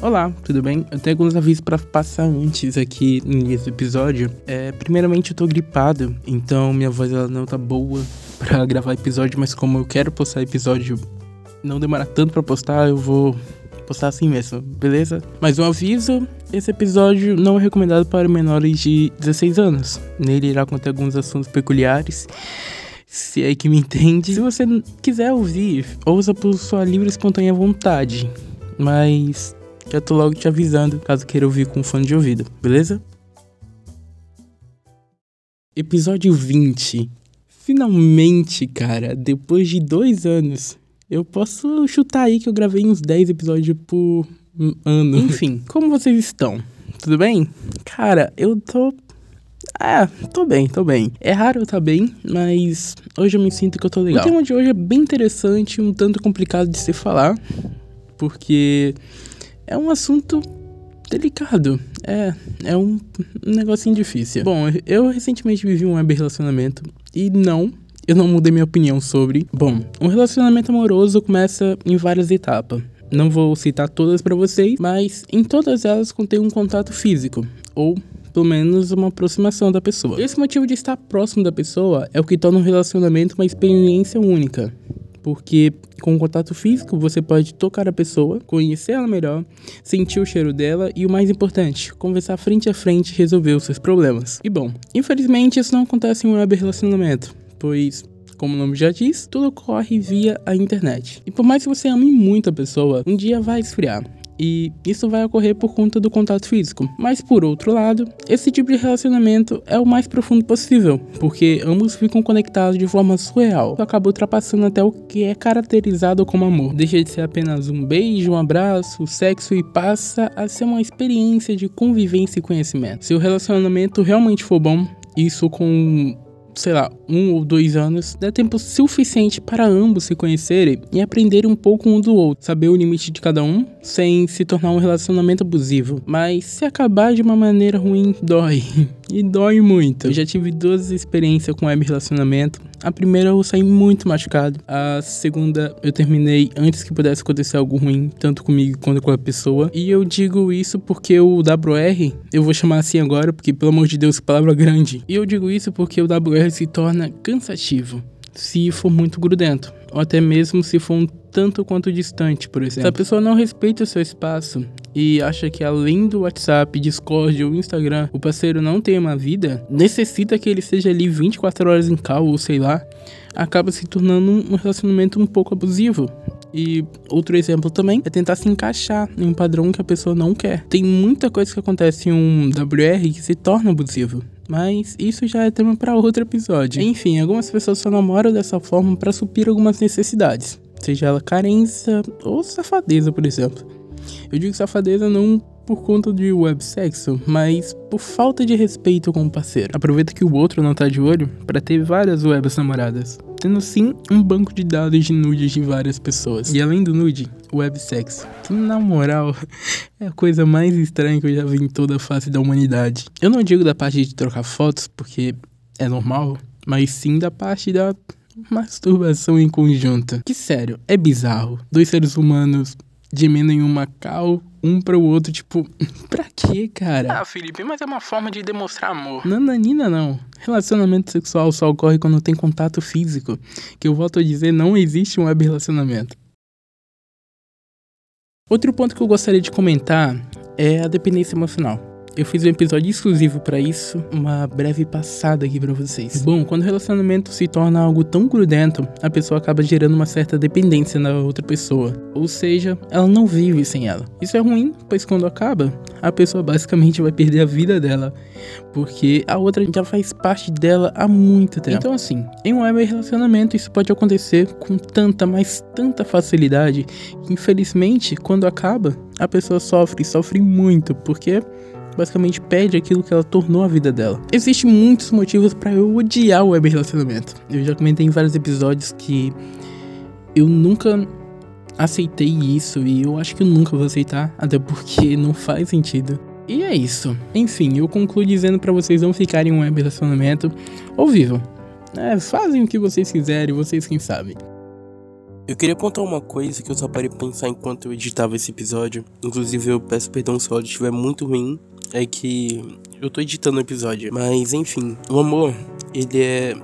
Olá, tudo bem? Eu tenho alguns avisos pra passar antes aqui nesse episódio. Primeiramente, eu tô gripado, então minha voz ela não tá boa pra gravar episódio, mas como eu quero postar episódio, não demorar tanto pra postar, eu vou postar assim mesmo, beleza? Mais um aviso, esse episódio não é recomendado para menores de 16 anos. Nele irá conter alguns assuntos peculiares, se é que me entende. Se você quiser ouvir, ouça por sua livre e espontânea vontade, mas já tô logo te avisando, caso queira ouvir com fone de ouvido, beleza? Episódio 20. Finalmente, cara, depois de 2 anos, eu posso chutar aí que eu gravei uns 10 episódios por ano. Enfim, como vocês estão? Tudo bem? Cara, eu tô... tô bem. É raro eu tá bem, mas hoje eu me sinto que eu tô legal. O tema de hoje é bem interessante, um tanto complicado de se falar, porque... é um assunto delicado, é um negocinho difícil. Bom, eu recentemente vivi um web-relacionamento e eu não mudei minha opinião sobre... Bom, um relacionamento amoroso começa em várias etapas. Não vou citar todas pra vocês, mas em todas elas contém um contato físico, ou pelo menos uma aproximação da pessoa. Esse motivo de estar próximo da pessoa é o que torna um relacionamento uma experiência única. Porque com o contato físico você pode tocar a pessoa, conhecer ela melhor, sentir o cheiro dela e o mais importante, conversar frente a frente e resolver os seus problemas. E bom, infelizmente isso não acontece em um web-relacionamento, pois, como o nome já diz, tudo ocorre via a internet. E por mais que você ame muito a pessoa, um dia vai esfriar. E isso vai ocorrer por conta do contato físico. Mas por outro lado, esse tipo de relacionamento é o mais profundo possível, porque ambos ficam conectados de forma surreal. Isso acaba ultrapassando até o que é caracterizado como amor. Deixa de ser apenas um beijo, um abraço, sexo e passa a ser uma experiência de convivência e conhecimento. Se o relacionamento realmente for bom, isso com... 1 ou 2 anos, dá tempo suficiente para ambos se conhecerem e aprenderem um pouco um do outro, saber o limite de cada um, sem se tornar um relacionamento abusivo. Mas se acabar de uma maneira ruim, dói. E dói muito. Eu já tive 2 experiências com web-relacionamento. A primeira eu saí muito machucado. A segunda eu terminei antes que pudesse acontecer algo ruim, tanto comigo quanto com a pessoa. E eu digo isso porque o WR, eu vou chamar assim agora, porque pelo amor de Deus, palavra grande. E eu digo isso porque o WR se torna cansativo, se for muito grudento, ou até mesmo se for um tanto quanto distante, por exemplo. Se a pessoa não respeita o seu espaço e acha que além do WhatsApp, Discord ou Instagram, o parceiro não tem uma vida, necessita que ele seja ali 24 horas em call ou sei lá, acaba se tornando um relacionamento um pouco abusivo. E outro exemplo também é tentar se encaixar em um padrão que a pessoa não quer. Tem muita coisa que acontece em um WR que se torna abusivo. Mas isso já é tema para outro episódio. Enfim, algumas pessoas só namoram dessa forma para suprir algumas necessidades, seja ela carência ou safadeza, por exemplo. Eu digo safadeza não por conta de websexo, mas por falta de respeito com o parceiro. Aproveita que o outro não tá de olho para ter várias webs namoradas, tendo sim um banco de dados de nudes de várias pessoas. E além do nude, websexo, que na moral é a coisa mais estranha que eu já vi em toda a face da humanidade. Eu não digo da parte de trocar fotos, porque é normal, mas sim da parte da masturbação em conjunto. Que sério, é bizarro. 2 seres humanos gemendo em uma cal, um para o outro, tipo, pra quê, cara? Ah, Felipe, mas é uma forma de demonstrar amor. Nananina, não. Relacionamento sexual só ocorre quando tem contato físico, que eu volto a dizer, não existe um web-relacionamento. Outro ponto que eu gostaria de comentar é a dependência emocional. Eu fiz um episódio exclusivo pra isso, uma breve passada aqui pra vocês. Bom, quando o relacionamento se torna algo tão grudento, a pessoa acaba gerando uma certa dependência na outra pessoa. Ou seja, ela não vive sem ela. Isso é ruim, pois quando acaba, a pessoa basicamente vai perder a vida dela, porque a outra já faz parte dela há muito tempo. Então assim, em um web-relacionamento isso pode acontecer com tanta, mas tanta facilidade, que infelizmente, quando acaba, a pessoa sofre muito, porque... basicamente perde aquilo que ela tornou a vida dela. Existem muitos motivos pra eu odiar o web-relacionamento. Eu já comentei em vários episódios que eu nunca aceitei isso e eu acho que eu nunca vou aceitar, até porque não faz sentido. E é isso. Enfim, eu concluo dizendo pra vocês não ficarem em um web-relacionamento ou vivam. Fazem o que vocês quiserem, vocês quem sabem. Eu queria contar uma coisa que eu só parei pensar enquanto eu editava esse episódio. Inclusive, eu peço perdão se o áudio estiver muito ruim. É que eu tô editando o episódio. Mas, enfim, o amor, ele é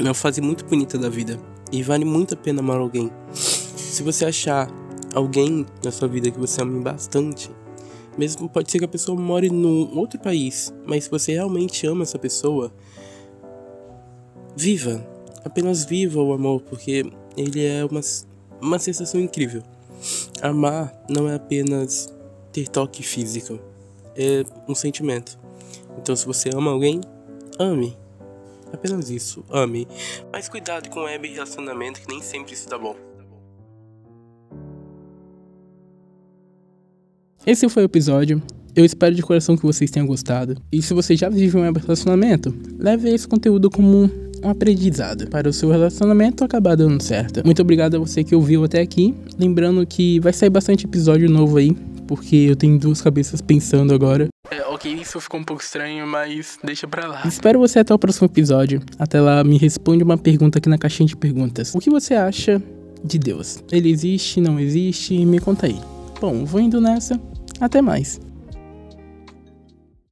uma fase muito bonita da vida. E vale muito a pena amar alguém. Se você achar alguém na sua vida que você ama bastante, mesmo pode ser que a pessoa more num outro país, mas se você realmente ama essa pessoa, viva. Apenas viva o amor, porque ele é uma sensação incrível. Amar não é apenas ter toque físico, é um sentimento. Então, se você ama alguém, ame. Apenas isso, ame. Mas cuidado com o web-relacionamento, que nem sempre isso dá bom. Esse foi o episódio. Eu espero de coração que vocês tenham gostado. E se você já vive um web-relacionamento, leve esse conteúdo como um aprendizado para o seu relacionamento acabar dando certo. Muito obrigado a você que ouviu até aqui. Lembrando que vai sair bastante episódio novo aí, porque eu tenho duas cabeças pensando agora. Ok, isso ficou um pouco estranho, mas deixa pra lá. Espero você até o próximo episódio. Até lá, me responde uma pergunta aqui na caixinha de perguntas. O que você acha de Deus? Ele existe, não existe? Me conta aí. Bom, vou indo nessa. Até mais.